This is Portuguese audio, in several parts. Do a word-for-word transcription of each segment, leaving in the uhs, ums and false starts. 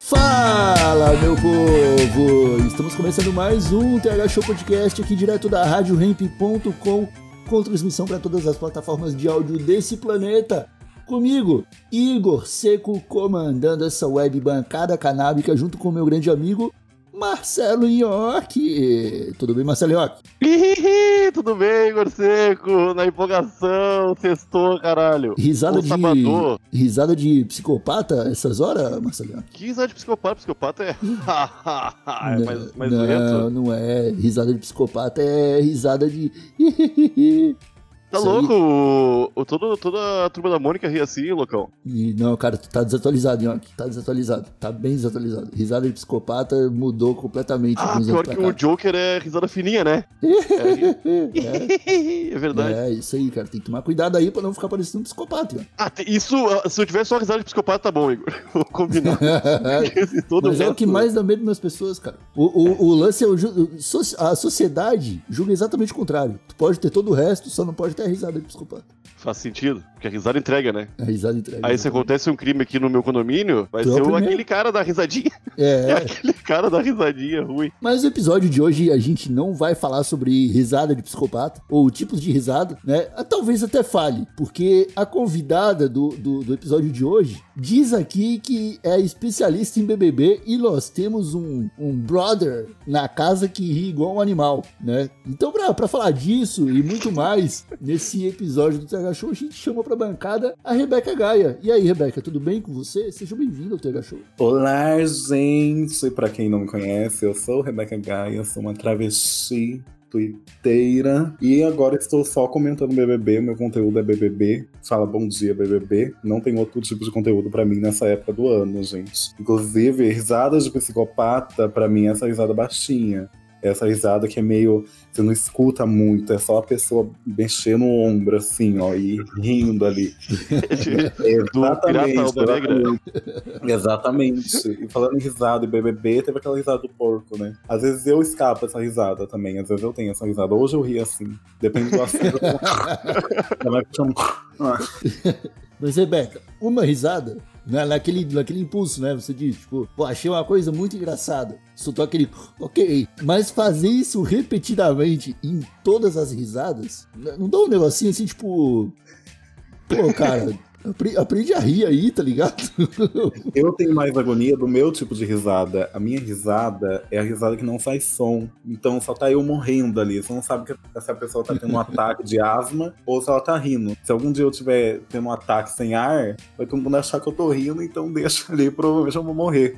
Fala, meu povo! Estamos começando mais um T H Show Podcast aqui direto da rádio ramp ponto com, com transmissão para todas as plataformas de áudio desse planeta. Comigo, Igor Seco, comandando essa web bancada canábica junto com meu grande amigo Marcelo Ioki. Tudo bem, Marcelo Ioki? Tudo bem, Igor Seco? Na empolgação, sextou, caralho. Risada de, risada de psicopata essas horas, Marcelo Ioki? Que risada de psicopata? Psicopata é... é mais, mais não, lento. Não, não é. Risada de psicopata é risada de... Tá isso louco? O, o, todo, toda a turma da Mônica ri assim, loucão. E, não, cara, tu tá desatualizado, Ioki. Tá desatualizado. Tá bem desatualizado. Risada de psicopata mudou completamente. Ah, pior que o Joker é risada fininha, né? é, é verdade. É, isso aí, cara. Tem que tomar cuidado aí pra não ficar parecendo um psicopata, Ioki. Ah, isso... Se eu tiver só risada de psicopata, tá bom, Igor. Vou combinar. todo Mas resto... é o que mais dá medo nas pessoas, cara. O, o, o lance é... O, a sociedade julga exatamente o contrário. Tu pode ter todo o resto, só não pode ter até a risada de psicopata. Faz sentido, porque a risada entrega, né? A risada entrega. Aí se acontece um crime aqui no meu condomínio, vai tu ser é o aquele cara da risadinha. É. é aquele cara da risadinha ruim. Mas o episódio de hoje a gente não vai falar sobre risada de psicopata, ou tipos de risada, né? Talvez até fale, porque a convidada do, do, do episódio de hoje diz aqui que é especialista em B B B e nós temos um, um brother na casa que ri igual um animal, né? Então pra, pra falar disso e muito mais... Nesse episódio do T H Show, a gente chamou pra bancada a Rebeca Gaia. E aí, Rebeca, tudo bem com você? Seja bem-vinda ao T H Show. Olá, gente! Pra quem não me conhece, eu sou Rebeca Gaia, sou uma travesti twitteira. E agora estou só comentando B B B, meu conteúdo é B B B. Fala bom dia, B B B. Não tem outro tipo de conteúdo pra mim nessa época do ano, gente. Inclusive, risadas de psicopata, pra mim, é essa risada baixinha. Essa risada que é meio... Você não escuta muito, é só a pessoa mexer no ombro, assim, ó, e rindo ali. exatamente, exatamente. exatamente. E falando em risada e B B B, teve aquela risada do porco, né? Às vezes eu escapo essa risada também, às vezes eu tenho essa risada. Hoje eu ri assim, depende do assunto. Mas, Rebeca, uma risada... Na, naquele, naquele impulso, né? Você diz, tipo, pô, achei uma coisa muito engraçada. Soltou aquele, ok. Mas fazer isso repetidamente em todas as risadas, não dá um negocinho assim, tipo... Pô, cara... Aprende a rir aí, tá ligado? Eu tenho mais agonia do meu tipo de risada. A minha risada é a risada que não faz som. Então só tá eu morrendo ali. Você não sabe se a pessoa tá tendo um ataque de asma ou se ela tá rindo. Se algum dia eu tiver tendo um ataque sem ar, vai todo mundo achar que eu tô rindo, então deixa ali, provavelmente eu vou morrer.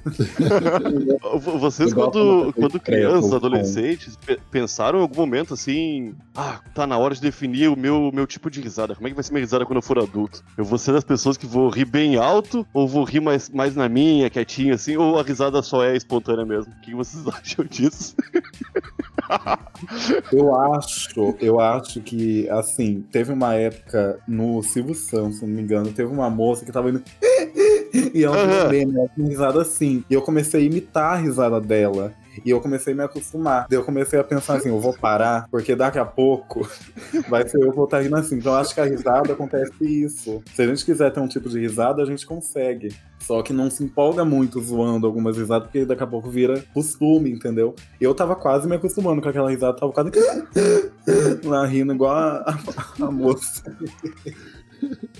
Vocês, quando, quando crianças, adolescentes, pensaram em algum momento assim: ah, tá na hora de definir o meu, meu tipo de risada. Como é que vai ser minha risada quando eu for adulto? Eu vou ser das pessoas que vou rir bem alto ou vou rir mais, mais na minha, quietinho assim, ou a risada só é espontânea mesmo? O que vocês acham disso? eu acho, eu acho que, assim, teve uma época no Silvio Santos, se não me engano, teve uma moça que tava indo... e ela uhum. também, né, com risada assim. E eu comecei a imitar a risada dela. E eu comecei a me acostumar. Daí eu comecei a pensar assim, eu vou parar, porque daqui a pouco vai ser eu vou estar rindo assim. Então eu acho que a risada acontece isso. Se a gente quiser ter um tipo de risada, a gente consegue. Só que não se empolga muito zoando algumas risadas, porque daqui a pouco vira costume, entendeu? Eu tava quase me acostumando com aquela risada, tava quase lá rindo igual a, a, a moça.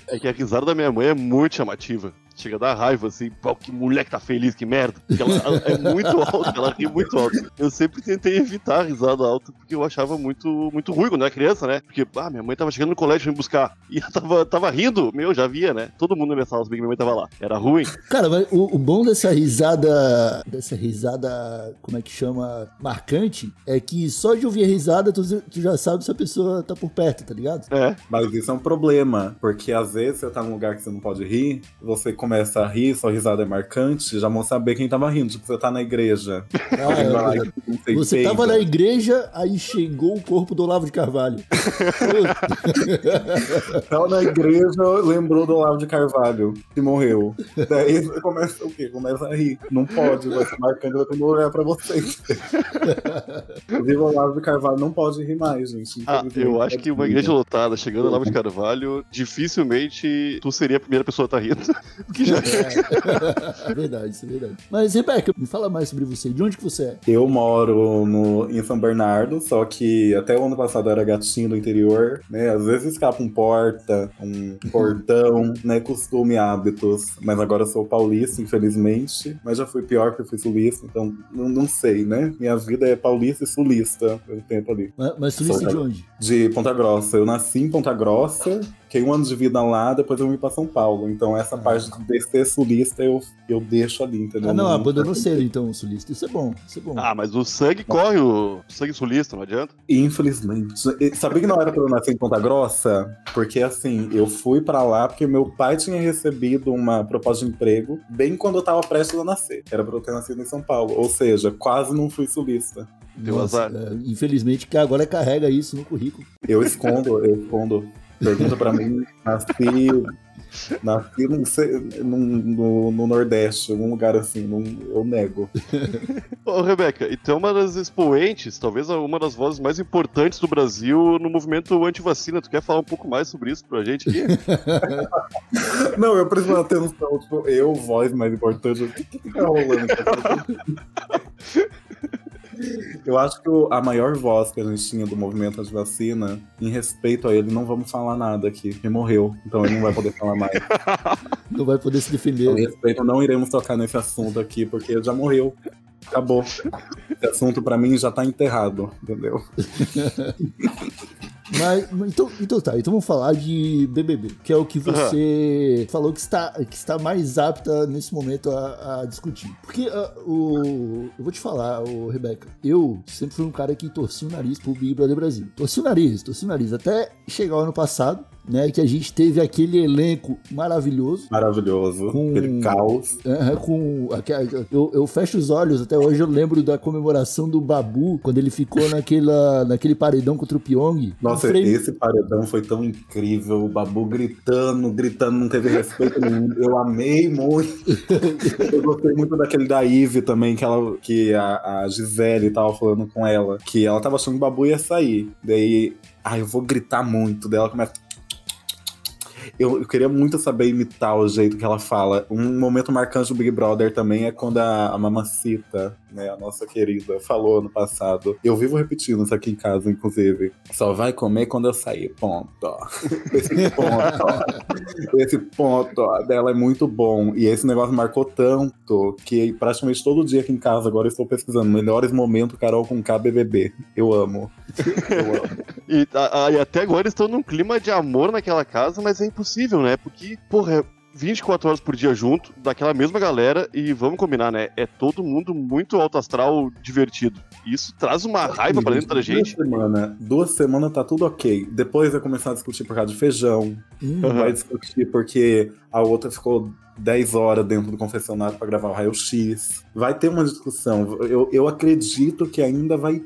É que a risada da minha mãe é muito chamativa. chega a dar raiva, assim, pô, que mulher que tá feliz, que merda. Porque ela é muito alta, ela ri muito alto. Eu sempre tentei evitar a risada alta, porque eu achava muito, muito ruim quando era criança, né? Porque, ah, minha mãe tava chegando no colégio pra me buscar, e ela tava, tava rindo, meu, já via, né? Todo mundo na minha sala, se bem que minha mãe tava lá. Era ruim. Cara, mas o, o bom dessa risada, dessa risada, como é que chama, marcante, é que só de ouvir a risada, tu, tu já sabe se a pessoa tá por perto, tá ligado? É. Mas isso é um problema, porque às vezes você tá num lugar que você não pode rir, você começa a rir, sua risada é marcante, já vão saber quem tava rindo, tipo, você tá na igreja. Ah, é, lá, você você tava na igreja, aí chegou o corpo do Olavo de Carvalho. Tava na igreja, lembrou do Olavo de Carvalho, que morreu. Daí você começa o quê? Começa a rir. Não pode, vai ser marcante, vai ter que olhar pra vocês. Viva o Olavo de Carvalho, não pode rir mais, gente. Ah, eu acho que uma igreja lotada, chegando Olavo de Carvalho, dificilmente tu seria a primeira pessoa a estar rindo. Já... É. Verdade, isso é verdade. Mas, Rebeca, me fala mais sobre você. De onde que você é? Eu moro no, em São Bernardo, só que até o ano passado eu era gatinho do interior, né? Às vezes escapa um porta, um portão, né? Costume, hábitos. Mas agora eu sou paulista, infelizmente. Mas já fui pior porque fui sulista, então não, não sei, né? Minha vida é paulista e sulista pelo tempo ali. Mas, mas sulista de onde? De Ponta Grossa. Eu nasci em Ponta Grossa. Fiquei um ano de vida lá, depois eu vim pra São Paulo. Então essa ah. parte de ser sulista eu, eu deixo ali, entendeu? Ah, não, abandonou cedo então o sulista. Isso é bom, isso é bom. Ah, mas o sangue não. corre, o sangue sulista, não adianta? Infelizmente. Sabia que não era pra eu nascer em Ponta Grossa? Porque assim, eu fui pra lá porque meu pai tinha recebido uma proposta de emprego bem quando eu tava prestes a nascer. Era pra eu ter nascido em São Paulo. Ou seja, quase não fui sulista. Deu Nossa, azar. É, infelizmente, que agora carrega isso no currículo. Eu escondo, eu escondo. Pergunta pra mim, nasci, nasci no, no, no Nordeste, num lugar assim, num, eu nego. Ô, Rebeca, então uma das expoentes, talvez uma das vozes mais importantes do Brasil no movimento anti-vacina, tu quer falar um pouco mais sobre isso pra gente aqui? Não, eu preciso da atenção, tipo, eu, voz mais importante, o que que tá rolando? Eu acho que a maior voz que a gente tinha do movimento anti-vacina, em respeito a ele, não vamos falar nada aqui, ele morreu, então ele não vai poder falar mais. Não vai poder se defender. Em respeito, não iremos tocar nesse assunto aqui, porque ele já morreu. Acabou. Esse assunto pra mim já tá enterrado, entendeu? Mas, então, então tá, então vamos falar de B B B, que é o que você uhum. falou que está, que está mais apta nesse momento a, a discutir. Porque uh, o, eu vou te falar, o Rebeca, eu sempre fui um cara que torci o nariz pro Big Brother Brasil. Torci o nariz, torci o nariz, até chegar o ano passado, né, que a gente teve aquele elenco maravilhoso. Maravilhoso, com, aquele caos. Uh, com, eu, eu fecho os olhos, até hoje eu lembro da comemoração do Babu, quando ele ficou naquela, naquele paredão contra o Pyong. Nossa, esse paredão foi tão incrível, o Babu gritando, gritando, não teve respeito nenhum, eu amei muito. Eu gostei muito daquele da Ivy também, que, ela, que a, a Gisele tava falando com ela, que ela tava achando que o Babu ia sair, daí, ah, eu vou gritar muito, daí ela começa... Eu, eu queria muito saber imitar o jeito que ela fala. Um momento marcante do Big Brother também é quando a, a Mamacita, né, a nossa querida, falou ano passado. Eu vivo repetindo isso aqui em casa, inclusive. Só vai comer quando eu sair, ponto. Esse ponto. Esse ponto dela é muito bom. E esse negócio marcou tanto que praticamente todo dia aqui em casa, agora eu estou pesquisando melhores momentos Carol com K B B B. Eu amo. Eu amo. E, a, a, e até agora eles estão num clima de amor naquela casa, mas é impossível, né? Porque, porra, é vinte e quatro horas por dia junto, daquela mesma galera, e vamos combinar, né? É todo mundo muito alto astral, divertido. Isso traz uma raiva pra dentro da gente. Duas semanas, duas semanas tá tudo ok. Depois vai começar a discutir por causa de feijão. Uhum. Vai discutir porque a outra ficou dez horas dentro do confessionário pra gravar o raio-x. Vai ter uma discussão. Eu, eu acredito que ainda vai...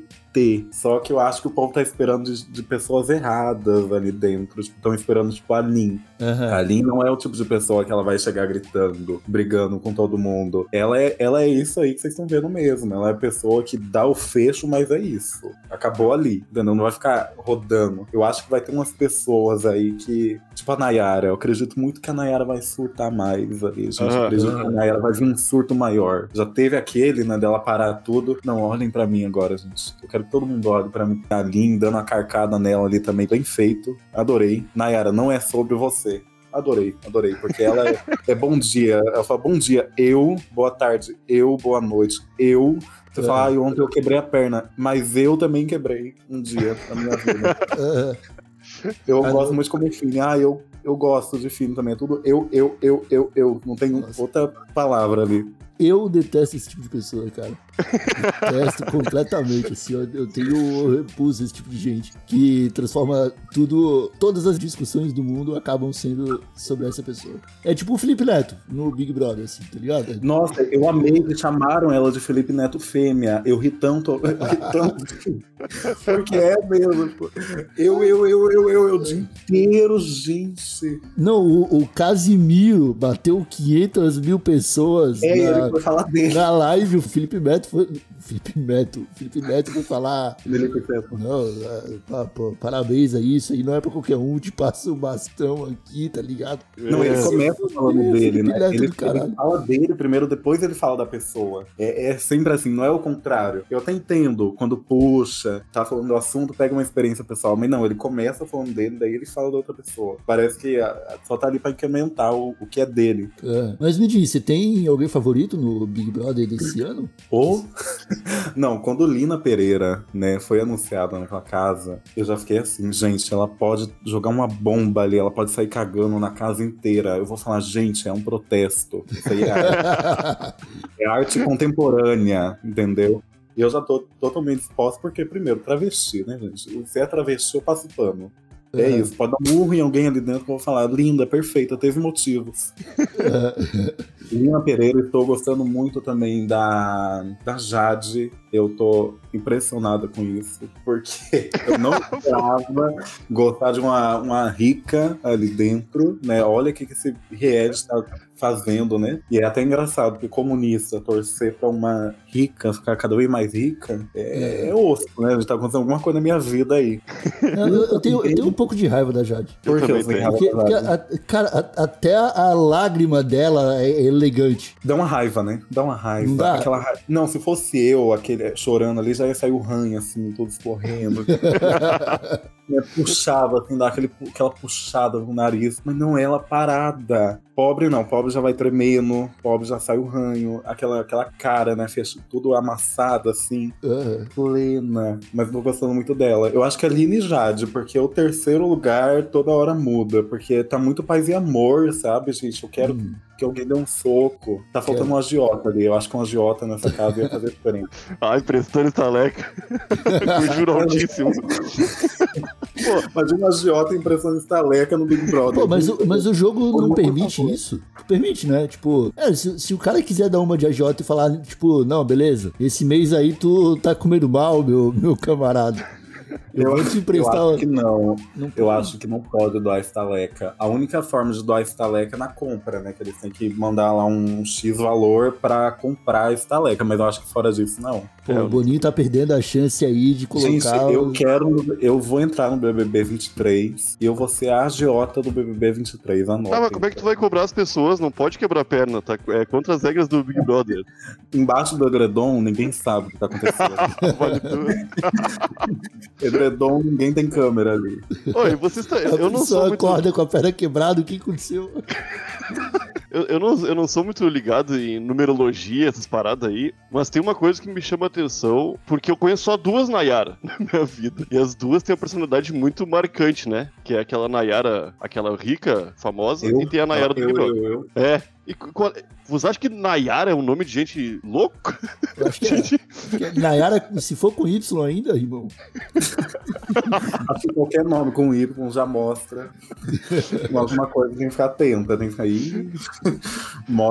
Só que eu acho que o povo tá esperando de, de pessoas erradas ali dentro. Estão esperando, tipo, a Lin. Uhum. A Lin não é o tipo de pessoa que ela vai chegar gritando, brigando com todo mundo. Ela é, ela é isso aí que vocês estão vendo mesmo. Ela é a pessoa que dá o fecho, mas é isso. Acabou ali, entendeu? Não vai ficar rodando. Eu acho que vai ter umas pessoas aí que... Tipo a Nayara. Eu acredito muito que a Nayara vai surtar mais ali, gente. Uhum. Eu acredito que a Nayara vai vir um surto maior. Já teve aquele, né, dela parar tudo. Não, olhem pra mim agora, gente. Eu quero todo mundo olha pra mim. A Lin dando a carcada nela ali também, bem feito. Adorei. Nayara, não é sobre você. adorei, adorei, porque ela é, é bom dia, ela fala bom dia, eu, boa tarde, eu, boa noite, eu, você é. fala, ah, ontem eu quebrei a perna, mas eu também quebrei um dia na minha vida. Eu ah, gosto não. muito como filme, ah, eu, eu gosto de filme também, é tudo eu, eu, eu, eu, eu, não tem Nossa. outra palavra ali. Eu detesto esse tipo de pessoa, cara. Detesto completamente, assim, ó, eu tenho eu repulso esse tipo de gente que transforma tudo, todas as discussões do mundo acabam sendo sobre essa pessoa. É tipo o Felipe Neto no Big Brother, assim, tá ligado? Nossa, eu amei que chamaram ela de Felipe Neto fêmea, eu ri tanto, eu ri tanto porque é mesmo, pô. Eu, eu, eu, eu, eu, eu, o dia inteiro, gente. Não, o, o Casimiro bateu quinhentas mil pessoas. É, na... ele que vai falar dele. Na live, o Felipe Neto foi... Felipe Neto. Felipe Neto foi falar... Felipe Neto. Não, pô, parabéns a isso aí. Não é pra qualquer um. Te passa o bastão aqui, tá ligado? Não, ele é. começa falando é, dele, né? Neto, ele, ele fala dele primeiro, depois ele fala da pessoa. É, é sempre assim, não é o contrário. Eu até entendo quando puxa, tá falando do assunto, pega uma experiência pessoal. Mas não, ele começa falando dele, daí ele fala da outra pessoa. Parece que só tá ali pra incrementar o, o que é dele. É. Mas me diz, você tem alguém favorito no Big Brother desse ano? Ou... Não, quando Lina Pereira, né, foi anunciada naquela casa, eu já fiquei assim, gente, ela pode jogar uma bomba ali, ela pode sair cagando na casa inteira. Eu vou falar, gente, é um protesto. Isso aí é arte. É arte contemporânea, entendeu? E eu já tô totalmente disposto, porque, primeiro, travesti, né, gente? Se é travesti, eu passo pano. É, é isso, pode dar um murro em alguém ali dentro que eu vou falar, linda, perfeita, teve motivos. Lina Pereira, estou gostando muito também da, da Jade. Eu tô impressionada com isso, porque eu não esperava gostar de uma, uma rica ali dentro, né? Olha o que, que esse reality tá fazendo, né? E é até engraçado, porque comunista, torcer pra uma rica, ficar cada vez mais rica, é, é osso, né? A gente tá acontecendo alguma coisa na minha vida aí. Eu, eu, tenho, eu tenho um pouco de raiva da Jade. Por que eu tenho raiva porque, da Jade? Porque a, cara, a, até a lágrima dela é elegante. Dá uma raiva, né? Dá uma raiva. Não, dá. Aquela raiva. Não, se fosse eu, aquele chorando ali, já ia sair o ranho, assim, todos correndo. Puxava, assim, dá aquele, aquela puxada no nariz. Mas não, ela parada. Pobre não, pobre já vai tremendo, pobre já sai o ranho. Aquela, aquela cara, né, tudo amassada, assim, uhum. plena. Mas tô gostando muito dela. Eu acho que é Lina e Jade, porque o terceiro lugar toda hora muda. Porque tá muito paz e amor, sabe, gente? Eu quero... Hum. que alguém deu um soco. Tá faltando é. um agiota ali. Eu acho que um agiota nessa casa ia fazer diferente. Ai, prestando estaleca. Eu juro altíssimo. Pô, imagina um agiota emprestando estaleca no Big Brother. Pô, mas, o, mas o jogo Pô, não, não permite isso. Permite, né? Tipo, é, se, se o cara quiser dar uma de agiota e falar, tipo, não, beleza, esse mês aí tu tá comendo mal, meu, meu camarada. Eu, eu, acho, eu acho que não. não eu acho que não pode doar estaleca. A única forma de doar estaleca é na compra, né? Que eles têm que mandar lá um X valor pra comprar estaleca. Mas eu acho que fora disso, não. Pô, é, o Boninho tá perdendo a chance aí de colocar... Gente, eu os... quero... Eu vou entrar no B B B vinte e três e eu vou ser a agiota do B B B vinte e três. Anota. Ah, mas como é que tu vai cobrar as pessoas? Não pode quebrar a perna, tá? É contra as regras do Big Brother. Embaixo do edredom, ninguém sabe o que tá acontecendo. Vale tudo. Edredom, ninguém tem câmera ali. Oi, você está... Eu não sou muito... acorda com a perna quebrada, o que aconteceu? eu, eu, não, eu não sou muito ligado em numerologia, essas paradas aí, mas tem uma coisa que me chama a atenção, porque eu conheço só duas Nayara na minha vida, e as duas têm uma personalidade muito marcante, né? Que é aquela Nayara, aquela rica, famosa, eu? e tem a Nayara eu, do Big Brother. É. E qual... Você acha que Nayara é um nome de gente louca? Eu acho que é. gente... Nayara, se for com Y ainda, irmão. Acho que qualquer nome com Y já mostra alguma coisa, tem que ficar atenta, tem que sair.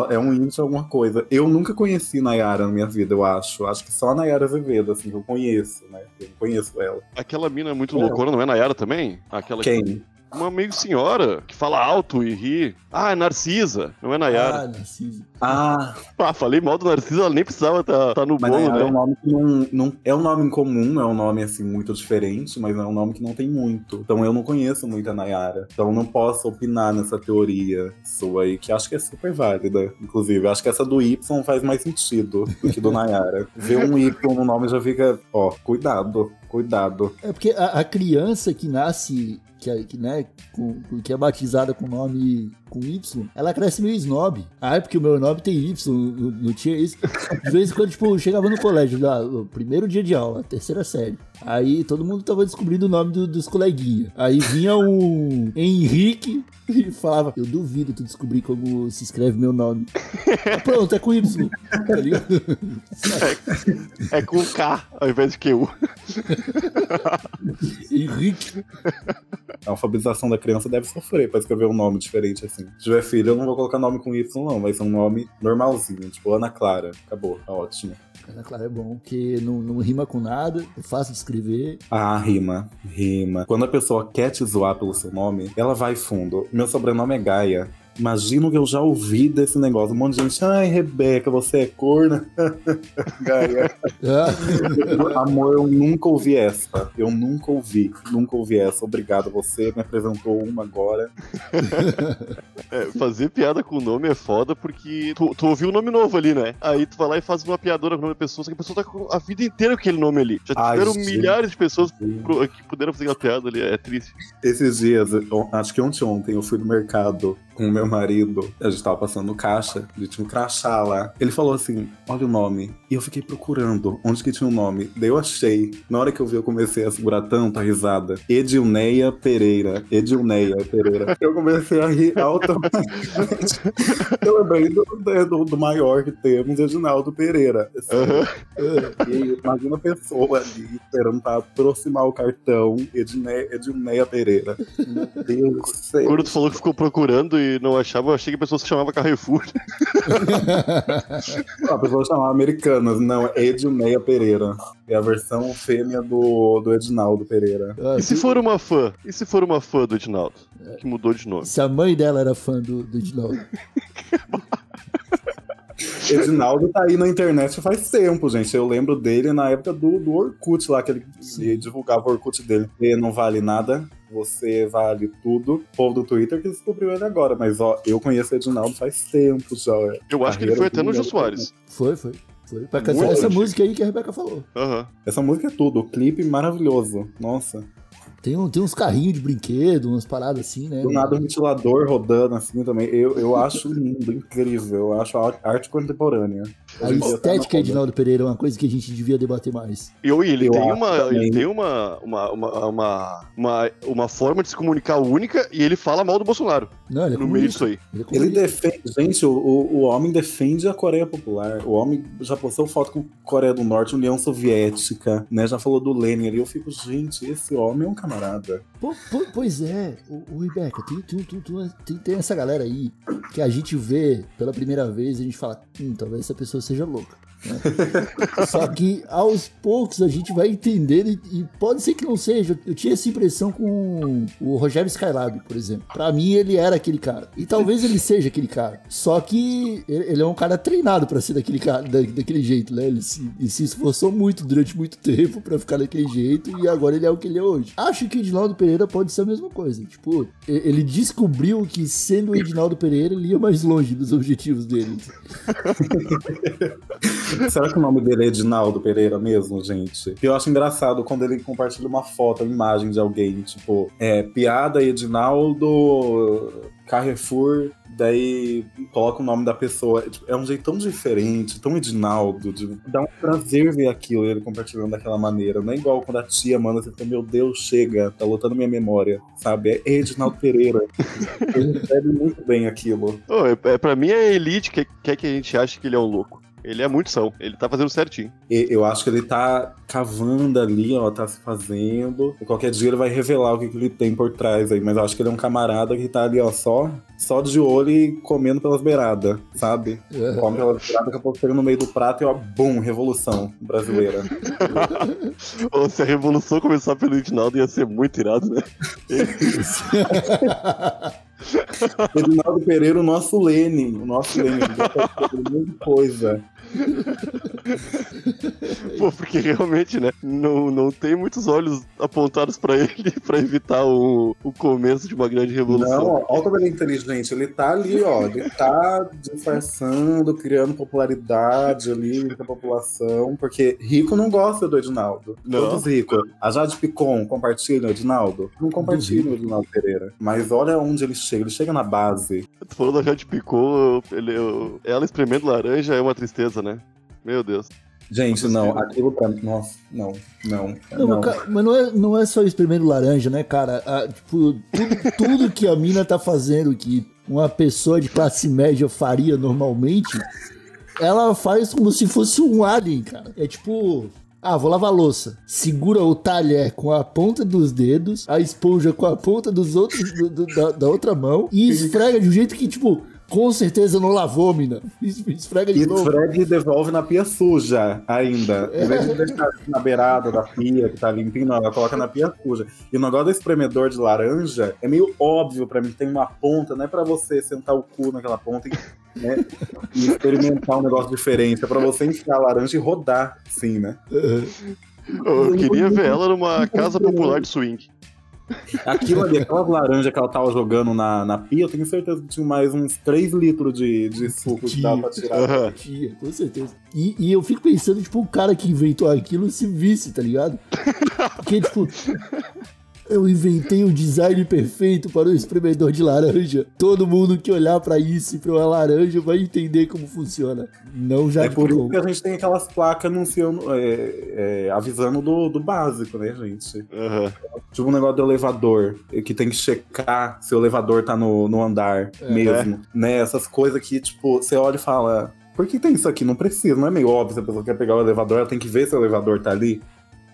É um índice de alguma coisa. Eu nunca conheci Nayara na minha vida, eu acho. Acho que só a Nayara Azevedo, assim, que eu conheço, né? Eu conheço ela. Aquela mina é muito é. loucona, não é Nayara também? Aquela Quem? Que... Uma meio senhora que fala alto e ri. Ah, é Narcisa, não é Nayara. Ah, Narcisa. Ah, ah falei mal do Narcisa, ela nem precisava estar tá, tá no bolo, né? É um nome que não, não... É um nome incomum, é um nome, assim, muito diferente, mas é um nome que não tem muito. Então eu não conheço muito a Nayara. Então não posso opinar nessa teoria sua aí, que acho que é super válida, inclusive. Acho que essa do Y faz mais sentido do que do Nayara. Ver um Y no nome já fica, ó, cuidado, cuidado. É porque a, a criança que nasce... que é, que, né, com, que é batizada com nome com Y, ela cresce meio snob. Ah, é porque o meu nome tem Y, não, não tinha isso. De vez em quando, tipo, eu chegava no colégio, lá, o primeiro dia de aula, terceira série. Aí todo mundo tava descobrindo o nome do, dos coleguinhas. Aí vinha o Henrique e falava, eu duvido tu descobrir como se escreve meu nome. Ah, pronto, é com Y. Tá ligado? É, é com K ao invés de Q U. Henrique. A alfabetização da criança deve sofrer pra escrever um nome diferente assim. Se tiver filho, eu não vou colocar nome com Y, não. Vai ser um nome normalzinho, tipo Ana Clara. Acabou, tá ótimo. Ana Clara é bom, porque não, não rima com nada, é fácil de escrever. Ah, rima, rima. Quando a pessoa quer te zoar pelo seu nome, ela vai fundo. Meu sobrenome é Gaia. Imagino que eu já ouvi desse negócio. Um monte de gente, ai, Rebeca, você é corna. Gaia. Amor, eu nunca ouvi essa. Eu nunca ouvi, nunca ouvi essa. Obrigado, você me apresentou uma agora. É, fazer piada com o nome é foda, porque tu, tu ouviu um nome novo ali, né? Aí tu vai lá e faz uma piadora com o nome da pessoa, só que a pessoa tá com a vida inteira com aquele nome ali. Já tiveram ai, milhares de pessoas pro, que puderam fazer aquela piada ali, é triste. Esses dias, eu, acho que ontem, ontem, eu fui no mercado com o meu marido, a gente tava passando no caixa, ele tinha um crachá lá. Ele falou assim, olha o nome. E eu fiquei procurando onde que tinha o um nome. Daí eu achei. Na hora que eu vi, eu comecei a segurar tanto a risada. Edinaldo Pereira. Edinaldo Pereira. Eu comecei a rir automaticamente. Eu lembrei do, do, do maior que temos, Edinaldo Pereira. Assim, uhum. E imagina a pessoa ali esperando pra aproximar o cartão. Edinaldo Pereira. Meu Deus do céu. Quando tu falou que ficou procurando e não achava, eu achei que a pessoa se chamava Carrefour. A pessoa chamava Americanas, não, é Edilneia Pereira. É a versão fêmea do, do Edinaldo Pereira. Ah, e se for uma fã? E se for uma fã do Edinaldo? É. Que mudou de nome. Se a mãe dela era fã do, do Edinaldo. Edinaldo tá aí na internet faz tempo, gente. Eu lembro dele na época do, do Orkut lá, que ele, ele divulgava o Orkut dele. Ele não vale nada, você vale tudo. O povo do Twitter que descobriu ele agora, mas ó, eu conheço o Edinaldo faz tempo já. Eu acho que ele foi até no Jô Soares. Foi, foi. Foi pra cantar essa música aí que a Rebeca falou. Uhum. Essa música é tudo, o clipe maravilhoso. Nossa. Tem, um, tem uns carrinhos de brinquedo, umas paradas assim, né? Do nada um ventilador rodando assim também. Eu, eu acho lindo, incrível. Eu acho a arte contemporânea. A estética de Edinaldo Pereira é uma coisa que a gente devia debater mais. E ele, ele tem, uma, ele tem uma, uma, uma, uma, uma, uma forma de se comunicar única e ele fala mal do Bolsonaro. Não, ele é no meio disso aí. Ele, é ele defende, gente, o, o homem defende a Coreia Popular. O homem já postou foto com Coreia do Norte, União Soviética, né? Já falou do Lenin ali. Eu fico, gente, esse homem é um camarada. Pô, pô, pois é, o, o Rebeca, tem, tem, tem, tem, tem essa galera aí que a gente vê pela primeira vez e a gente fala, hum, talvez essa pessoa seja louca. Né? Só que aos poucos a gente vai entendendo e, e pode ser que não seja. Eu tinha essa impressão com o Rogério Skylab, por exemplo. Pra mim ele era aquele cara. E talvez ele seja aquele cara. Só que ele é um cara treinado pra ser daquele, cara, da, daquele jeito, né? Ele se, ele se esforçou muito durante muito tempo pra ficar daquele jeito e agora ele é o que ele é hoje. Acho que o Edinaldo Pereira pode ser a mesma coisa. Tipo, ele descobriu que sendo o Edinaldo Pereira ele ia mais longe dos objetivos dele. Será que o nome dele é Edinaldo Pereira mesmo, gente? Eu acho engraçado quando ele compartilha uma foto, uma imagem de alguém, tipo, é, piada Edinaldo Carrefour, daí coloca o nome da pessoa. É um jeito tão diferente, tão Edinaldo, de... dá um prazer ver aquilo, ele compartilhando daquela maneira. Não é igual quando a tia manda assim, meu Deus, chega, tá lotando minha memória, sabe? É Edinaldo Pereira. Ele recebe muito bem aquilo. Oh, é, é, pra mim é a elite que quer que a gente ache que ele é um louco. Ele é muito são, ele tá fazendo certinho. Eu acho que ele tá cavando ali, ó, tá se fazendo. E qualquer dia ele vai revelar o que, que ele tem por trás aí. Mas eu acho que ele é um camarada que tá ali, ó, só, só de olho e comendo pelas beiradas, sabe? Uhum. Come pelas beiradas, daqui a pouco pega no meio do prato e ó, bum, revolução brasileira. Ou se a revolução começar pelo Edinaldo ia ser muito irado, né? Edinaldo Pereira, o nosso Lenin, o nosso Lenin, ele é muita coisa. Pô, porque realmente, né, não, não tem muitos olhos apontados pra ele pra evitar o, o começo de uma grande revolução. Não, olha como ele é inteligente, ele tá ali, ó, ele tá disfarçando, criando popularidade ali entre a população, porque rico não gosta do Edinaldo. Não. Todos ricos. A Jade Picon compartilha o Edinaldo? Não compartilha o Edinaldo Pereira. Mas olha onde ele chega, ele chega na base. Tu falou da Jade Picon, ele, eu, ela espremendo laranja é uma tristeza, né? Meu Deus. Gente, não, aquilo pra mim. Nossa, não, não. Não, não. Mas, mas não, é, não é só espremendo laranja, né, cara? A, tipo, tudo, tudo que a mina tá fazendo que uma pessoa de classe média faria normalmente, ela faz como se fosse um alien, cara. É tipo. Ah, vou lavar a louça. Segura o talher com a ponta dos dedos, a esponja com a ponta dos outros, do, do, da, da outra mão, e esfrega de um jeito que, tipo, com certeza não lavou, mina. Esfrega de novo. Esfrega e devolve na pia suja ainda. Em vez de deixar na beirada da pia, que tá limpinho, não, ela coloca na pia suja. E o negócio do espremedor de laranja é meio óbvio pra mim. Tem uma ponta, não é pra você sentar o cu naquela ponta e... né? E experimentar um negócio diferente. É pra você enfiar a laranja e rodar, sim, né? Eu queria ver ela numa casa popular de swing. Aquilo ali, aquela laranja que ela tava jogando na, na pia, eu tenho certeza que tinha mais uns três litros de, de suco que dava pra tirar. Tinha, uhum. Com certeza. E, e eu fico pensando, tipo, o cara que inventou aquilo se visse, tá ligado? Porque, tipo... eu inventei o design perfeito para o espremedor de laranja. Todo mundo que olhar pra isso e pra uma laranja vai entender como funciona. Não já é por isso que a gente tem aquelas placas anunciando, é, é, avisando do, do básico, né, gente? Uhum. Tipo um negócio do elevador, que tem que checar se o elevador tá no, no andar é, mesmo. É. Né? Essas coisas que, tipo, você olha e fala, por que tem isso aqui? Não precisa, não é meio óbvio. Se a pessoa quer pegar o elevador, ela tem que ver se o elevador tá ali.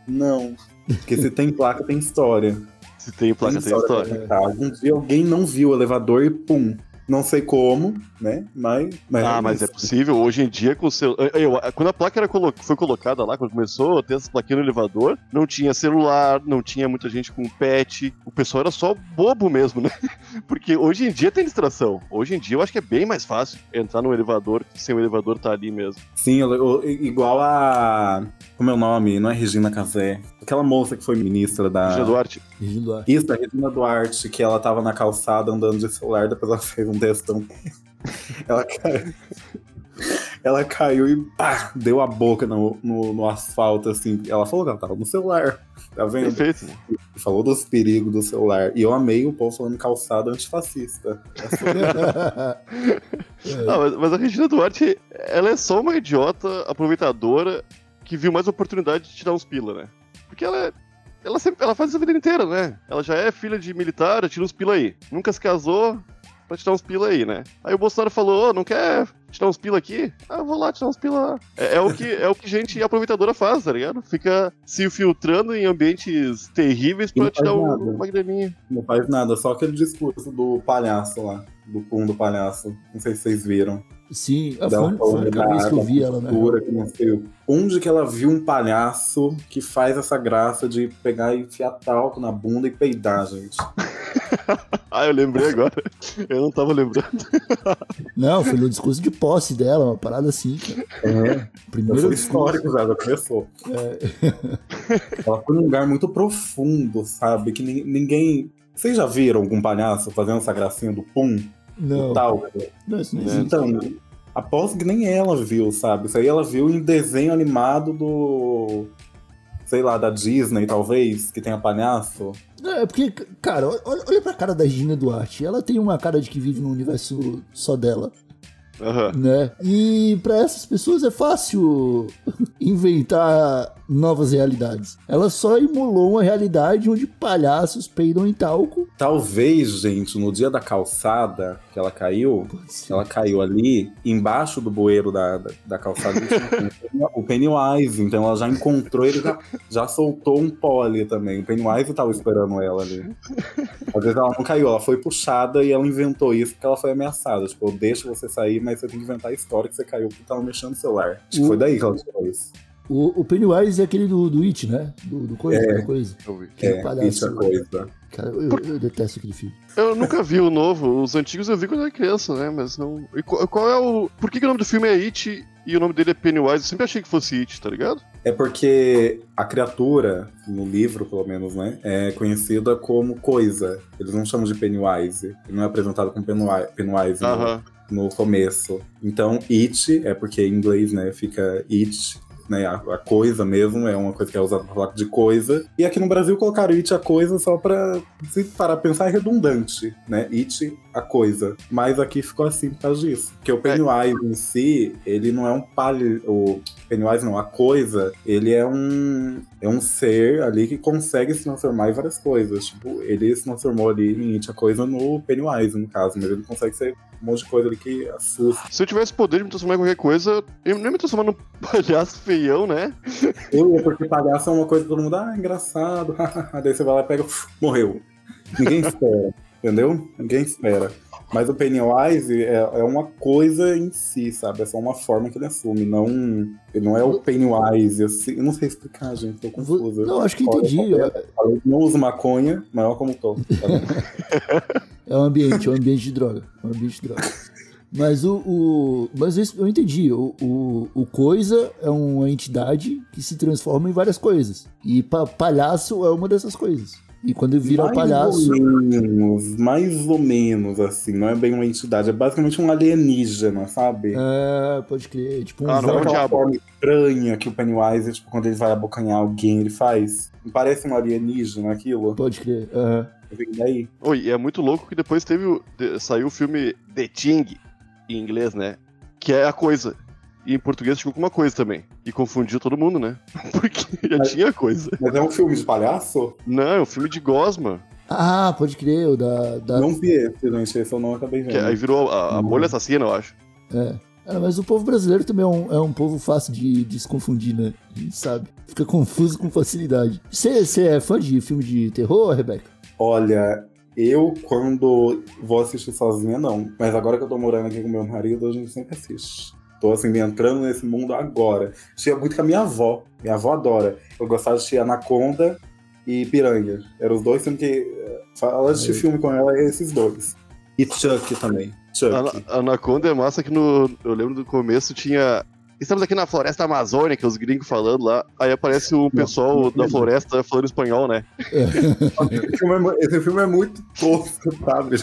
Não. Porque se tem placa, tem história. Se tem placa, tem, tem história. história. Um dia alguém não viu o elevador e pum. Não sei como, né? Mas... mas ah, é mas é possível. Hoje em dia, com o seu... Eu, eu, quando a placa era colo... foi colocada lá, quando começou a ter essas plaquinhas no elevador, não tinha celular, não tinha muita gente com pet. O pessoal era só bobo mesmo, né? Porque hoje em dia tem distração. Hoje em dia eu acho que é bem mais fácil entrar num elevador sem o elevador estar tá ali mesmo. Sim, eu, eu, igual a... como é o nome? Não é Regina Casé? Aquela moça que foi ministra da... Regina Duarte. Regina Duarte. Isso, a Regina Duarte, que ela tava na calçada andando de celular, depois ela fez um textão. Ela caiu, ela caiu e pá, deu a boca no, no, no asfalto, assim. Ela falou que ela tava no celular, tá vendo? Perfeito. Falou dos perigos do celular. E eu amei o povo falando calçado antifascista. É. Não, mas, mas a Regina Duarte, ela é só uma idiota aproveitadora que viu mais oportunidade de tirar uns pila, né? Porque ela é... Ela, sempre, ela faz isso a vida inteira, né? Ela já é filha de militar, tira uns pila aí. Nunca se casou pra tirar uns pila aí, né? Aí o Bolsonaro falou, oh, não quer tirar uns pila aqui? Ah, eu vou lá tirar uns pila lá. É, é, o que, é o que gente aproveitadora faz, tá ligado? Fica se infiltrando em ambientes terríveis pra tirar um, uma graninha. Não faz nada, só aquele discurso do palhaço lá. Do pum do palhaço. Não sei se vocês viram. Sim, a foi a que eu vi ela, né? Que não sei. Onde que ela viu um palhaço que faz essa graça de pegar e enfiar talco na bunda e peidar, gente? Ah, eu lembrei agora. Eu não tava lembrando. Não, foi no discurso de posse dela, uma parada assim, cara. É. Primeiro foi histórico já, já começou. É. Ela foi num lugar muito profundo, sabe? Que ninguém... Vocês já viram algum palhaço fazendo essa gracinha do pum? Não. Tal? Não, isso não existe. Então, aposto que nem ela viu, sabe? Isso aí ela viu em desenho animado do... sei lá, da Disney, talvez, que tenha palhaço. É, porque, cara, olha, olha pra cara da Regina Duarte. Ela tem uma cara de que vive num universo só dela. Uhum. Né? E pra essas pessoas é fácil inventar novas realidades. Ela só emulou uma realidade onde palhaços peidam em talco. Talvez, gente, no dia da calçada que ela caiu, ela caiu ali embaixo do bueiro da, da, da calçada. O Pennywise, então ela já encontrou ele, já, já soltou um pole também. O Pennywise tava esperando ela ali. Às vezes ela não caiu, ela foi puxada e ela inventou isso porque ela foi ameaçada. Tipo, eu deixo você sair, mas você tem que inventar a história que você caiu porque tava mexendo no celular. Acho que foi daí que ela tirou isso. O, o Pennywise é aquele do, do It, né? Do, do coisa, é, coisa. Que é, é palhaço, isso é coisa. Cara, eu, Por... eu detesto aquele filme. Eu nunca vi o novo. Os antigos eu vi quando era criança, né? Mas não... E qual é o... Por que, que o nome do filme é It e o nome dele é Pennywise? Eu sempre achei que fosse It, tá ligado? É porque a criatura, no livro pelo menos, né, é conhecida como coisa. Eles não chamam de Pennywise. Ele não é apresentado como Pennywise, uh-huh. no, no começo. Então, It, é porque em inglês, né, fica It... Né, a, a coisa mesmo, é uma coisa que é usada pra falar de coisa. E aqui no Brasil colocaram It, a coisa, só pra se parar pra pensar, é redundante, né? It, a coisa. Mas aqui ficou assim por causa disso. Porque o Pennywise é. em si, ele não é um palhaço. O Pennywise não, a coisa, ele é um, é um ser ali que consegue se transformar em várias coisas. Tipo, ele se transformou ali em It, a coisa, no Pennywise, no caso. Mas ele consegue ser um monte de coisa ali que assusta. Se eu tivesse poder de me transformar em qualquer coisa, eu nem me transformar num palhaço feio. Eu, né? Eu, porque palhaço é uma coisa que todo mundo, ah, engraçado, daí você vai lá e pega, morreu. Ninguém espera, entendeu? Ninguém espera. Mas o Pennywise é, é uma coisa em si, sabe? É só uma forma que ele assume, não, ele não é o Pennywise, assim, eu não sei explicar, gente, tô confusa. Não, acho que entendi. Eu, eu não uso maconha, mas olha como tô. Tá? É um ambiente, é um ambiente de droga, é um ambiente de droga. Mas o, o. Mas eu entendi. O, o, o coisa é uma entidade que se transforma em várias coisas. E pa, palhaço é uma dessas coisas. E quando vira mais um palhaço. Mais ou menos, mais ou menos, assim. Não é bem uma entidade, é basicamente um alienígena, sabe? É, pode crer. Tipo, um ah, não é aquela forma estranha que o Pennywise, tipo, quando ele vai abocanhar alguém, ele faz. Parece um alienígena aquilo. Pode crer, aham. Uhum. Daí. Oi, é muito louco que depois teve. O, saiu o filme The Thing. Em inglês, né? Que é a coisa. E em português ficou com uma coisa também. E confundiu todo mundo, né? Porque já mas, tinha coisa. Mas é um filme de palhaço? Não, é um filme de gosma. Ah, pode crer, o da... da... Não vi esse, gente. Esse eu não acabei vendo. Que aí virou a, a bolha assassina, eu acho. É. Cara, mas o povo brasileiro também é um, é um povo fácil de, de se confundir, né? A gente sabe. Fica confuso com facilidade. Você é fã de filme de terror, Rebeca? Olha... Eu, quando vou assistir sozinha, não. Mas agora que eu tô morando aqui com meu marido, a gente sempre assiste. Tô, assim, me entrando nesse mundo agora. Tinha muito com a minha avó. Minha avó adora. Eu gostava de assistir Anaconda e Piranha. Eram os dois, sendo que... Ela assistia filme com ela, esses dois. E Chuck também. Chuck. A, a Anaconda é massa que no... Eu lembro do começo, tinha... Estamos aqui na floresta amazônica, os gringos falando lá. Aí aparece o pessoal não, não, não. da floresta falando espanhol, né? É. Esse, filme é, esse filme é muito tosco, sabe?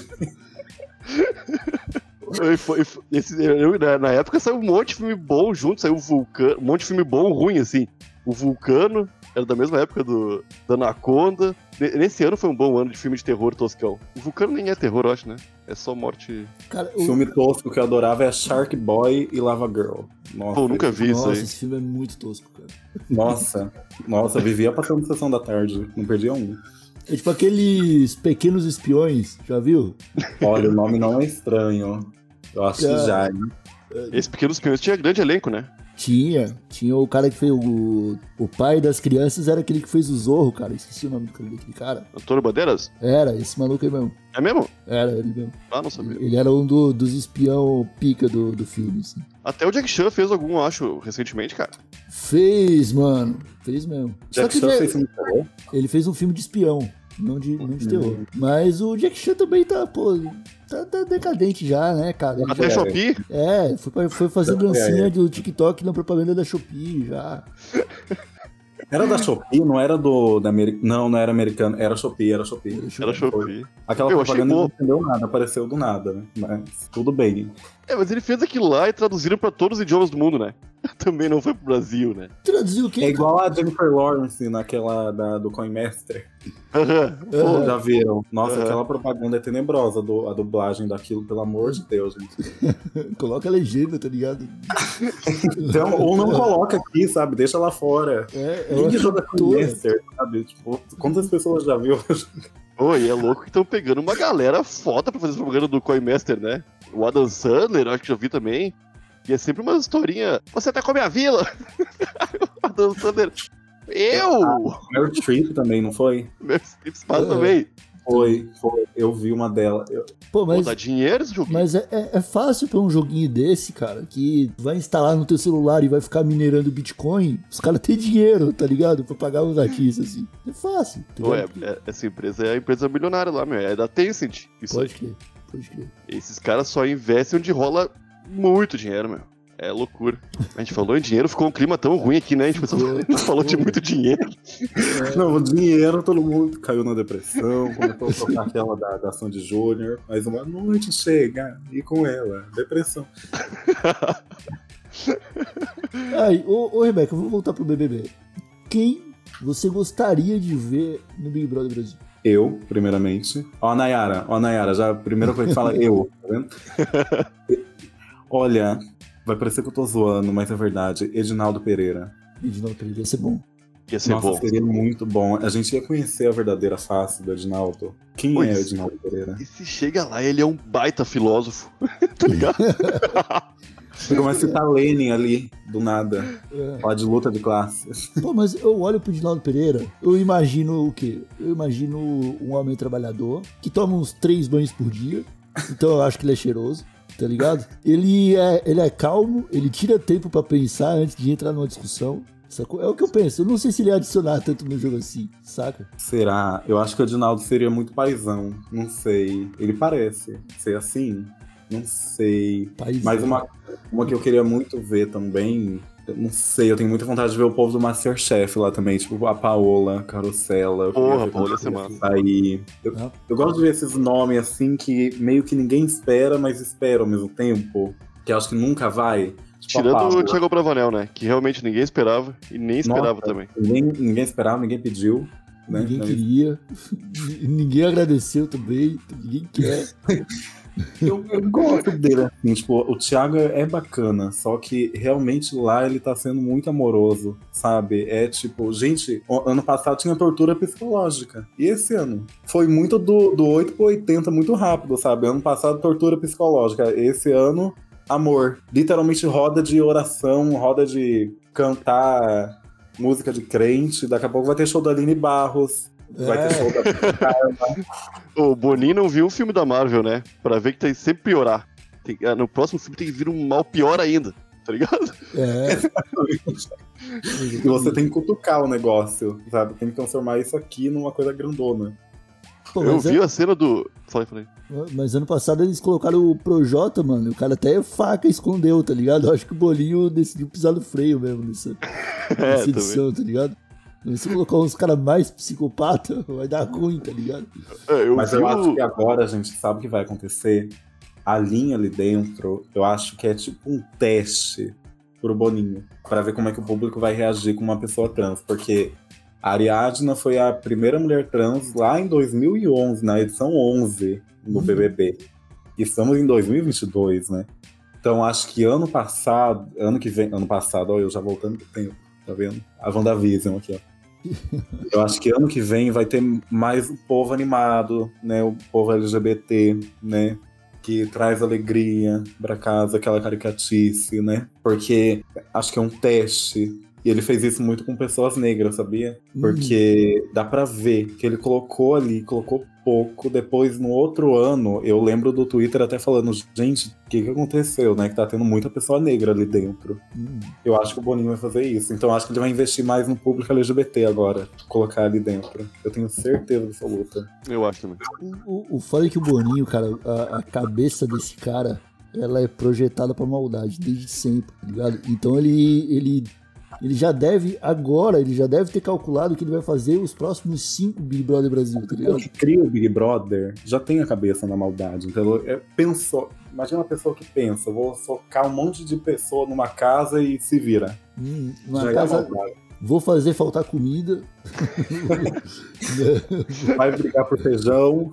E foi, esse, eu, na, na época saiu um monte de filme bom junto, saiu o Vulcano, um monte de filme bom ruim, assim. O Vulcano era da mesma época do, da Anaconda. Nesse ano foi um bom ano de filme de terror toscão. O Vulcano nem é terror, eu acho, né? É só morte... Cara, o filme tosco que eu adorava é Shark Boy e Lava Girl. Nossa, pô, eu nunca vi nossa, isso aí. Nossa, esse filme é muito tosco, cara. Nossa, nossa, vivia passando sessão da tarde, não perdia um. É tipo aqueles Pequenos Espiões, já viu? Olha, o nome não é estranho. Eu acho cara, que já, né? Esse Pequenos Espiões tinha grande elenco, né? Tinha, tinha o cara que fez o... O pai das crianças era aquele que fez o Zorro, cara. Esqueci o nome daquele cara. Antônio Bandeiras? Era, esse maluco aí mesmo. É mesmo? Era, ele mesmo. Ah, não sabia. Ele, ele era um do, dos espião pica do, do filme, assim. Até o Jack Chan fez algum, acho, recentemente, cara. Fez, mano. Fez mesmo. Jack Só que Chan ele, fez um terror? Ele fez um filme de espião, não de, não de terror. Uhum. Mas o Jack Chan também tá, pô... Tá, tá decadente já, né, cara? Até já... Shopee? É, foi, foi fazendo dancinha é. do TikTok na propaganda da Shopee já. Era da Shopee? Não era do... Da Ameri... Não, não era americano. Era Shopee, era Shopee. Era Shopee. Aquela eu propaganda não entendeu nada, apareceu do nada, né? Mas tudo bem. É, mas ele fez aquilo lá e traduziram pra todos os idiomas do mundo, né? Também não foi pro Brasil, né? Traduziu o quê? É igual a Jennifer Lawrence naquela da, do Coin Master. Uhum. Pô, já viram? Nossa, uhum. Aquela propaganda é tenebrosa, do, a dublagem daquilo, pelo amor de Deus, gente. Coloca a legenda, tá ligado? Então, ou não coloca aqui, sabe? Deixa lá fora. É, ninguém joga Coin Master, sabe? Tipo, quantas pessoas já viram? Oi, é louco que estão pegando uma galera foda pra fazer essa propaganda do Coin Master, né? O Adam Sandler, acho que já vi também. E é sempre uma historinha. Você até come a vila! Adam Sandler. Eu! Ah, Meryl Streep também, não foi? Meryl Streep se passa também. Foi, foi. Eu vi uma dela. Eu... Pô, mas... Pô, dá dinheiro esse joguinho? Mas é, é, é fácil pra um joguinho desse, cara, que vai instalar no teu celular e vai ficar minerando Bitcoin. Os caras têm dinheiro, tá ligado? Pra pagar os artistas, assim. É fácil. Ué, é, essa empresa é a empresa milionária lá, meu. É da Tencent. Isso pode crer, pode crer. Esses caras só investem onde rola muito dinheiro, meu. É loucura. A gente falou em dinheiro, ficou um clima tão ruim aqui, né? A gente pensou, falou de muito dinheiro. É. Não, dinheiro, todo mundo caiu na depressão, começou a tocar aquela da, da Sandy Júnior, mas uma noite chega, e com ela, depressão. Aí, ô, ô Rebeca, vamos voltar pro B B B. Quem você gostaria de ver no Big Brother Brasil? Eu, primeiramente. Ó a Nayara, ó a Nayara, já a primeira coisa que fala eu, tá vendo? Olha... Vai parecer que eu tô zoando, mas é verdade. Edinaldo Pereira. Edinaldo Pereira ia ser bom. Ia ser Nossa, bom. Seria muito bom. A gente ia conhecer a verdadeira face do Edinaldo. Quem pois, é o Edinaldo Pereira? E se chega lá, ele é um baita filósofo. Tá ligado? Começa a citar Lenin ali, do nada. É. Ó, de luta de classes. Pô, mas eu olho pro Edinaldo Pereira, eu imagino o quê? Eu imagino um homem trabalhador, que toma uns três banhos por dia. Então eu acho que ele é cheiroso. Tá ligado? Ele é, ele é calmo, ele tira tempo pra pensar antes de entrar numa discussão. Sacou? É o que eu penso. Eu não sei se ele ia adicionar tanto no jogo assim, saca? Será? Eu acho que o Edinaldo seria muito paizão. Não sei. Ele parece ser assim. Não sei. Paizão. Mas uma, uma que eu queria muito ver também... Não sei, eu tenho muita vontade de ver o povo do MasterChef lá também. Tipo, a Paola, Carosella. Porra, a Paola semana. Aí. Eu, ah, eu gosto de ver esses nomes, assim, que meio que ninguém espera, mas espera ao mesmo tempo. Que eu acho que nunca vai. Tipo, tirando o Tiago Bravanel, né? Que realmente ninguém esperava e nem esperava. Nossa, também. Ninguém, ninguém esperava, ninguém pediu. Né? Ninguém também. Queria. Ninguém agradeceu também. Ninguém quer. Eu, eu gosto dele, assim, tipo, o Thiago é bacana, só que realmente lá ele tá sendo muito amoroso, sabe? É tipo, gente, ano passado tinha tortura psicológica, e esse ano? Foi muito do, do oito pro oitenta, muito rápido, sabe? Ano passado, tortura psicológica, esse ano, amor. Literalmente roda de oração, roda de cantar música de crente, daqui a pouco vai ter show da Aline Barros. Vai é. ter show da Carla. O Boninho não viu o filme da Marvel, né? Pra ver que tem sempre piorar. Tem, no próximo filme tem que vir um mal pior ainda, tá ligado? É. E você tem que cutucar o negócio, sabe? Tem que transformar isso aqui numa coisa grandona. Pô, eu vi é... a cena do... Falei, falei. Mas ano passado eles colocaram o Projota, mano. O cara até faca escondeu, tá ligado? Eu acho que o Boninho decidiu pisar no freio mesmo nessa, nessa é, edição, tá ligado? Se colocar uns caras mais psicopatas, vai dar ruim, tá ligado? Eu Mas eu acho que agora a gente sabe o que vai acontecer. A linha ali dentro, eu acho que é tipo um teste pro Boninho. Pra ver como é que o público vai reagir com uma pessoa trans. Porque a Ariadna foi a primeira mulher trans lá em dois mil e onze, na edição onze do B B B. E estamos em dois mil e vinte e dois, né? Então acho que ano passado, ano que vem, ano passado, ó, eu já voltando pro tempo, tá vendo? A WandaVision aqui, ó. Eu acho que ano que vem vai ter mais o povo animado, né? O povo L G B T, né? Que traz alegria pra casa, aquela caricatice, né? Porque acho que é um teste. E ele fez isso muito com pessoas negras, sabia? Porque uhum. dá pra ver que ele colocou ali, colocou pouco. Depois, no outro ano, eu lembro do Twitter até falando, gente, o que, que aconteceu, né? Que tá tendo muita pessoa negra ali dentro. Uhum. Eu acho que o Boninho vai fazer isso. Então, acho que ele vai investir mais no público L G B T agora. Colocar ali dentro. Eu tenho certeza dessa luta. Eu acho também. O, o foda é que o Boninho, cara, a, a cabeça desse cara, ela é projetada pra maldade desde sempre, tá ligado? Então, ele... ele... Ele já deve, agora, ele já deve ter calculado o que ele vai fazer os próximos cinco Big Brother Brasil, tá ligado? Ele cria o Big Brother, já tem a cabeça na maldade, entendeu? É, pensou, imagina uma pessoa que pensa, vou socar um monte de pessoa numa casa e se vira. Hum, uma casa, é vou fazer faltar comida. Vai brigar por feijão.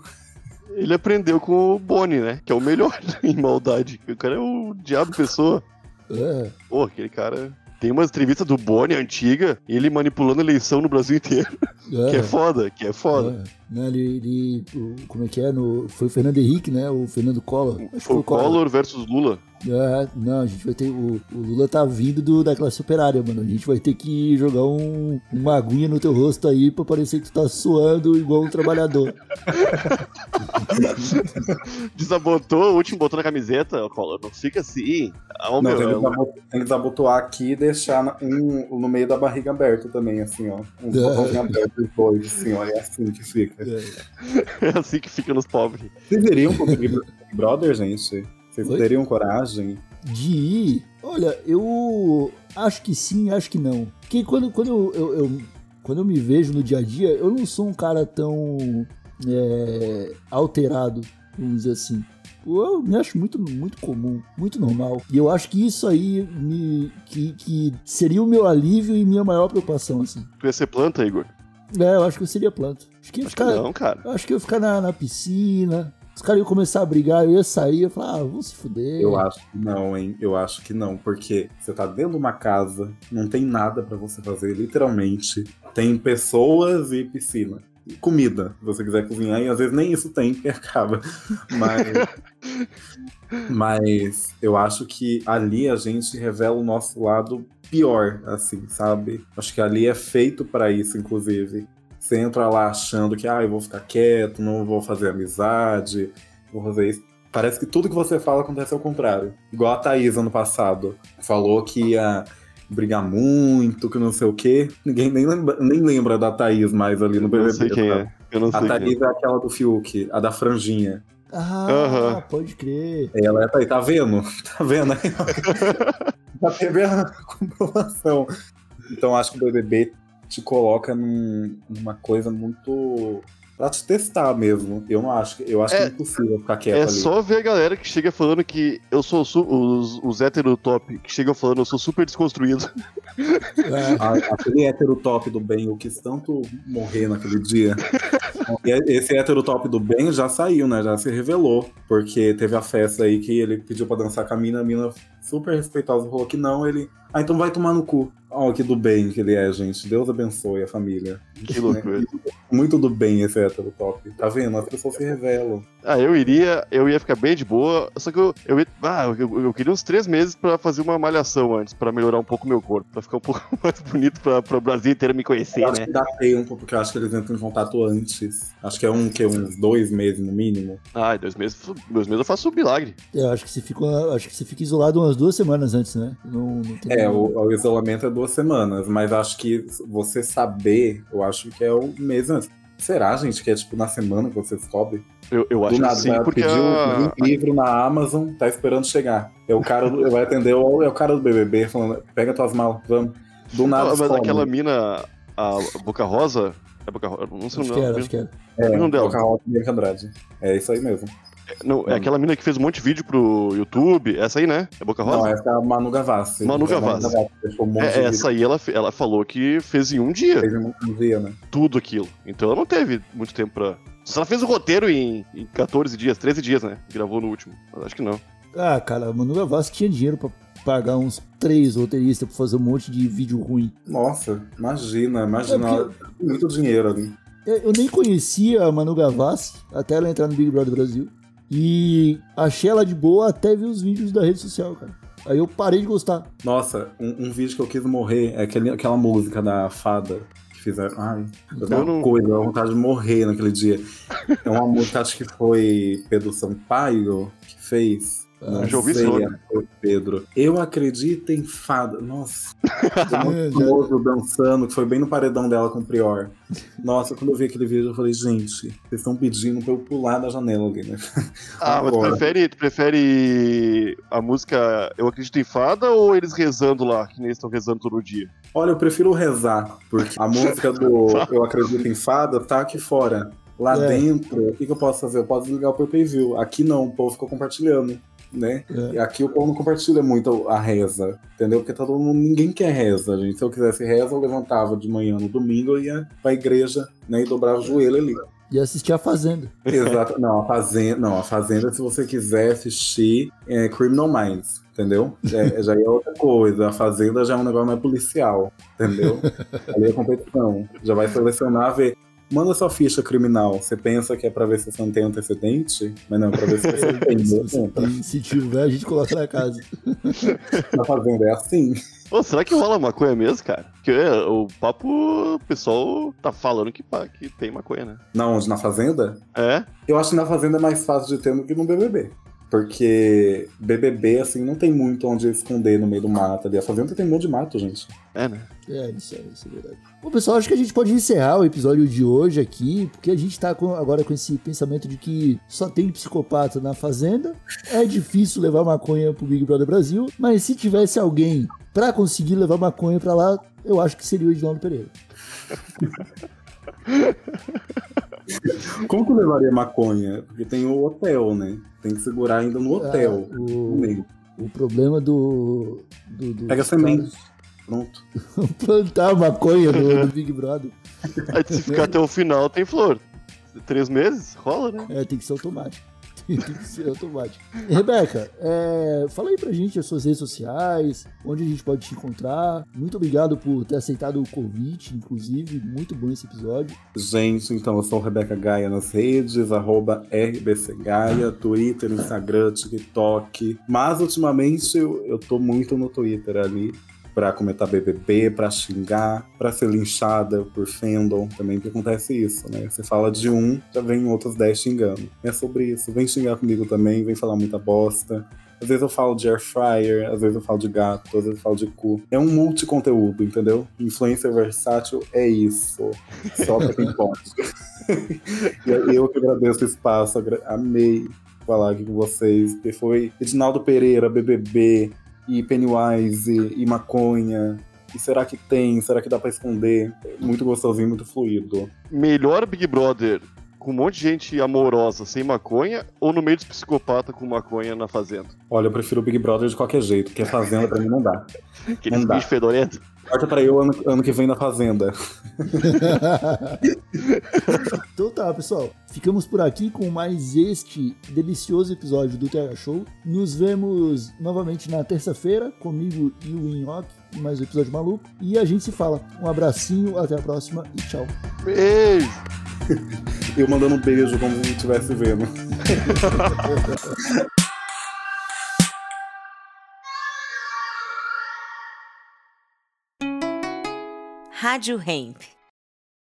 Ele aprendeu com o Boni, né? Que é o melhor em maldade. O cara é o diabo pessoa. É. Pô, aquele cara... Tem umas entrevistas do Boni antiga, ele manipulando a eleição no Brasil inteiro. É. Que é foda, que é foda. É. Não, ele, ele, como é que é? No, foi o Fernando Henrique, né? O Fernando Collor. Foi, foi o Collor, Collor versus Lula. É, não, a gente vai ter... O, o Lula tá vindo do, da classe operária, mano. A gente vai ter que jogar um, uma aguinha no teu rosto aí pra parecer que tu tá suando igual um trabalhador. Desabotou, o último botou na camiseta, Collor, não fica assim. Ah, não, meu, tem, que desabot, tem que desabotoar aqui e deixar um, no meio da barriga aberto também, assim, ó. Um botãozinho aberto depois, assim, ó. É assim que fica. É, é assim que fica nos pobres. Vocês iriam pro Big Brother, gente? Vocês Oi? Teriam coragem? De ir? Olha, eu acho que sim, acho que não. Porque quando, quando, eu, eu, eu, quando eu me vejo no dia a dia, eu não sou um cara tão é, alterado, vamos dizer assim. Eu me acho muito, muito comum, muito normal. E eu acho que isso aí me, que, que seria o meu alívio e minha maior preocupação, assim. Tu ia ser planta, Igor? É, eu acho que eu seria planta. Acho que eu ia acho ficar, que não, cara. Acho que eu ia ficar na, na piscina... Os caras iam começar a brigar, eu ia sair, eu ia falar, ah, vou se fuder. Eu acho que não, hein? Eu acho que não, porque você tá dentro de uma casa, não tem nada pra você fazer, literalmente. Tem pessoas e piscina. E comida, se você quiser cozinhar, e às vezes nem isso tem, que acaba. Mas... mas eu acho que ali a gente revela o nosso lado pior, assim, sabe? Acho que ali é feito pra isso, inclusive. Você entra lá achando que, ah, eu vou ficar quieto, não vou fazer amizade, vou fazer isso. Parece que tudo que você fala acontece ao contrário. Igual a Thaís, ano passado, falou que ia brigar muito, que não sei o quê. Ninguém nem lembra, nem lembra da Thaís mais ali no B B B. Eu não sei quem é. Eu não sei a Thaís é. é aquela do Fiuk, a da franjinha. Ah, uhum. Pode crer. Ela é a Thaís, tá vendo? Tá vendo? Tá pegando a comprovação. Então, acho que o B B B... te coloca num, numa coisa muito... pra te testar mesmo. Eu não acho. Eu acho é, que é impossível ficar quieto é ali. É só ver a galera que chega falando que eu sou... Su- os, os hétero top que chegam falando eu sou super desconstruído. É. Aquele hétero top do bem, eu quis tanto morrer naquele dia. Esse hétero top do bem já saiu, né? Já se revelou. Porque teve a festa aí que ele pediu pra dançar com a mina. A mina super respeitosa falou que não. Ele... ah, então vai tomar no cu. Ó, oh, que do bem que ele é, gente. Deus abençoe a família. Que loucura. Muito do bem esse hétero top. Tá vendo? As pessoas se revelam. Ah, eu iria, eu ia ficar bem de boa, só que eu, eu, ia, ah, eu, eu queria uns três meses pra fazer uma malhação antes, pra melhorar um pouco meu corpo, pra ficar um pouco mais bonito pra, pra o Brasil inteiro me conhecer, eu acho, né? Que dá tempo, porque eu acho que eles entram em contato antes. Acho que é um, que, uns dois meses no mínimo. Ah, dois meses, dois meses eu faço um milagre. Eu acho que você fica, acho que você fica isolado umas duas semanas antes, né? Não, não tem é, o, o isolamento é duas semanas, mas acho que você saber, eu acho que é um mês antes. Será, gente, que é tipo na semana que você descobre? Eu, eu acho nada, que sim, porque... pediu um livro na Amazon, tá esperando chegar. É o cara do, vai atender, é o cara do B B B falando, pega tuas malas, vamos. Do nada, não, mas aquela mina, a Boca Rosa... É Boca Rosa? Não sei o nome dela. Acho que era, acho que era. É, Boca Rosa e Bianca Andrade. É isso aí mesmo. Não, é aquela mina que fez um monte de vídeo pro YouTube, essa aí, né? É Boca Rosa? Não, essa é a Manu Gavassi. Manu Gavassi. Um é, essa aí ela, ela falou que fez em um dia. Fez em um dia, né? Tudo aquilo. Então ela não teve muito tempo pra... Só ela fez o roteiro em, em catorze dias, treze dias, né? Gravou no último. Mas acho que não. Ah, cara, a Manu Gavassi tinha dinheiro pra pagar uns três roteiristas pra fazer um monte de vídeo ruim. Nossa, imagina, imagina. É porque... muito dinheiro ali. Eu nem conhecia a Manu Gavassi até ela entrar no Big Brother Brasil. E achei ela de boa até ver os vídeos da rede social, cara. Aí eu parei de gostar. Nossa, um, um vídeo que eu quis morrer é aquele, aquela música da fada que fizeram. Ai, eu tenho uma coisa, eu vontade de morrer naquele dia. É uma música, acho que foi Pedro Sampaio que fez. Não ah, sei, foi Pedro. Eu acredito em fada. Nossa, um dançando, que foi bem no paredão dela com o Prior. Nossa, quando eu vi aquele vídeo, eu falei, gente, vocês estão pedindo pra eu pular da janela ali, né? Ah, mas tu prefere, tu prefere a música Eu Acredito em Fada ou eles rezando lá, que nem eles estão rezando todo dia? Olha, eu prefiro rezar, porque a música do Eu Acredito em Fada tá aqui fora. Lá é. Dentro, o que, que eu posso fazer? Eu posso ligar o pay-per-view. Aqui não, o povo ficou compartilhando, né? É. Aqui o povo não compartilha muito a reza, entendeu? Porque todo mundo, ninguém quer reza, gente. Se eu quisesse reza, eu levantava de manhã no domingo e ia pra igreja, né? E dobrava o joelho ali. de assistir A Fazenda. Exato. Não, A Fazenda, não, A Fazenda se você quiser assistir é Criminal Minds, entendeu? Já, já é outra coisa. A Fazenda já é um negócio mais policial, entendeu? Ali é competição. Já vai selecionar, ver... Manda sua ficha criminal. Você pensa que é pra ver se você não tem antecedente? Mas não, é pra ver se você tem. E se tiver, a gente coloca na casa. Na Fazenda é assim. Pô, será que rola maconha mesmo, cara? Porque o papo, o pessoal tá falando que, que tem maconha, né? Na onde? Na Fazenda? É. Eu acho que na Fazenda é mais fácil de ter do que no B B B. Porque B B B, assim, não tem muito onde esconder no meio do mato ali. A Fazenda tem um monte de mato, gente. É, né? É, isso é, isso é verdade. Bom, pessoal, acho que a gente pode encerrar o episódio de hoje aqui, porque a gente tá com, agora com esse pensamento de que só tem psicopata na Fazenda. É difícil levar maconha pro Big Brother Brasil, mas se tivesse alguém pra conseguir levar maconha pra lá, eu acho que seria o Edinaldo Pereira. Como que eu levaria maconha? Porque tem o hotel, né? Tem que segurar ainda no hotel. Ah, o, o problema do... do, do Pega semente. Pronto. Plantar a maconha do, do Big Brother. Aí se ficar até o final, tem flor. Três meses? Rola, né? É, tem que ser automático. Tem que ser automático. Rebeca, é, fala aí pra gente as suas redes sociais, onde a gente pode te encontrar. Muito obrigado por ter aceitado o convite, inclusive. Muito bom esse episódio. Gente, então eu sou Rebeca Gaia nas redes, arroba R B C Gaia, Twitter, Instagram, TikTok. Mas ultimamente eu, eu tô muito no Twitter ali. Pra comentar B B B, pra xingar, pra ser linchada por fandom, também que acontece isso, né? Você fala de um, já vem outros dez xingando. É sobre isso, vem xingar comigo também, vem falar muita bosta. Às vezes eu falo de air fryer, às vezes eu falo de gato, às vezes eu falo de cu. É um multiconteúdo, entendeu? Influencer versátil é isso. Só pra quem pode. E eu que agradeço o espaço, amei falar aqui com vocês, que foi Edinaldo Pereira, B B B, e Pennywise, e, e maconha, e será que tem, será que dá pra esconder? Muito gostosinho, muito fluido. Melhor Big Brother com um monte de gente amorosa sem maconha ou no meio dos psicopatas com maconha na Fazenda? Olha, eu prefiro o Big Brother de qualquer jeito, porque a Fazenda pra mim não dá. Aqueles bichos fedorentos. Corta pra eu ano, ano que vem na Fazenda. Então tá, pessoal. Ficamos por aqui com mais este delicioso episódio do T H Show. Nos vemos novamente na terça-feira, comigo e o Inhoque, em mais um episódio maluco. E a gente se fala. Um abracinho, até a próxima e tchau. Beijo! Eu mandando um beijo como se estivesse vendo. Rádio Hemp.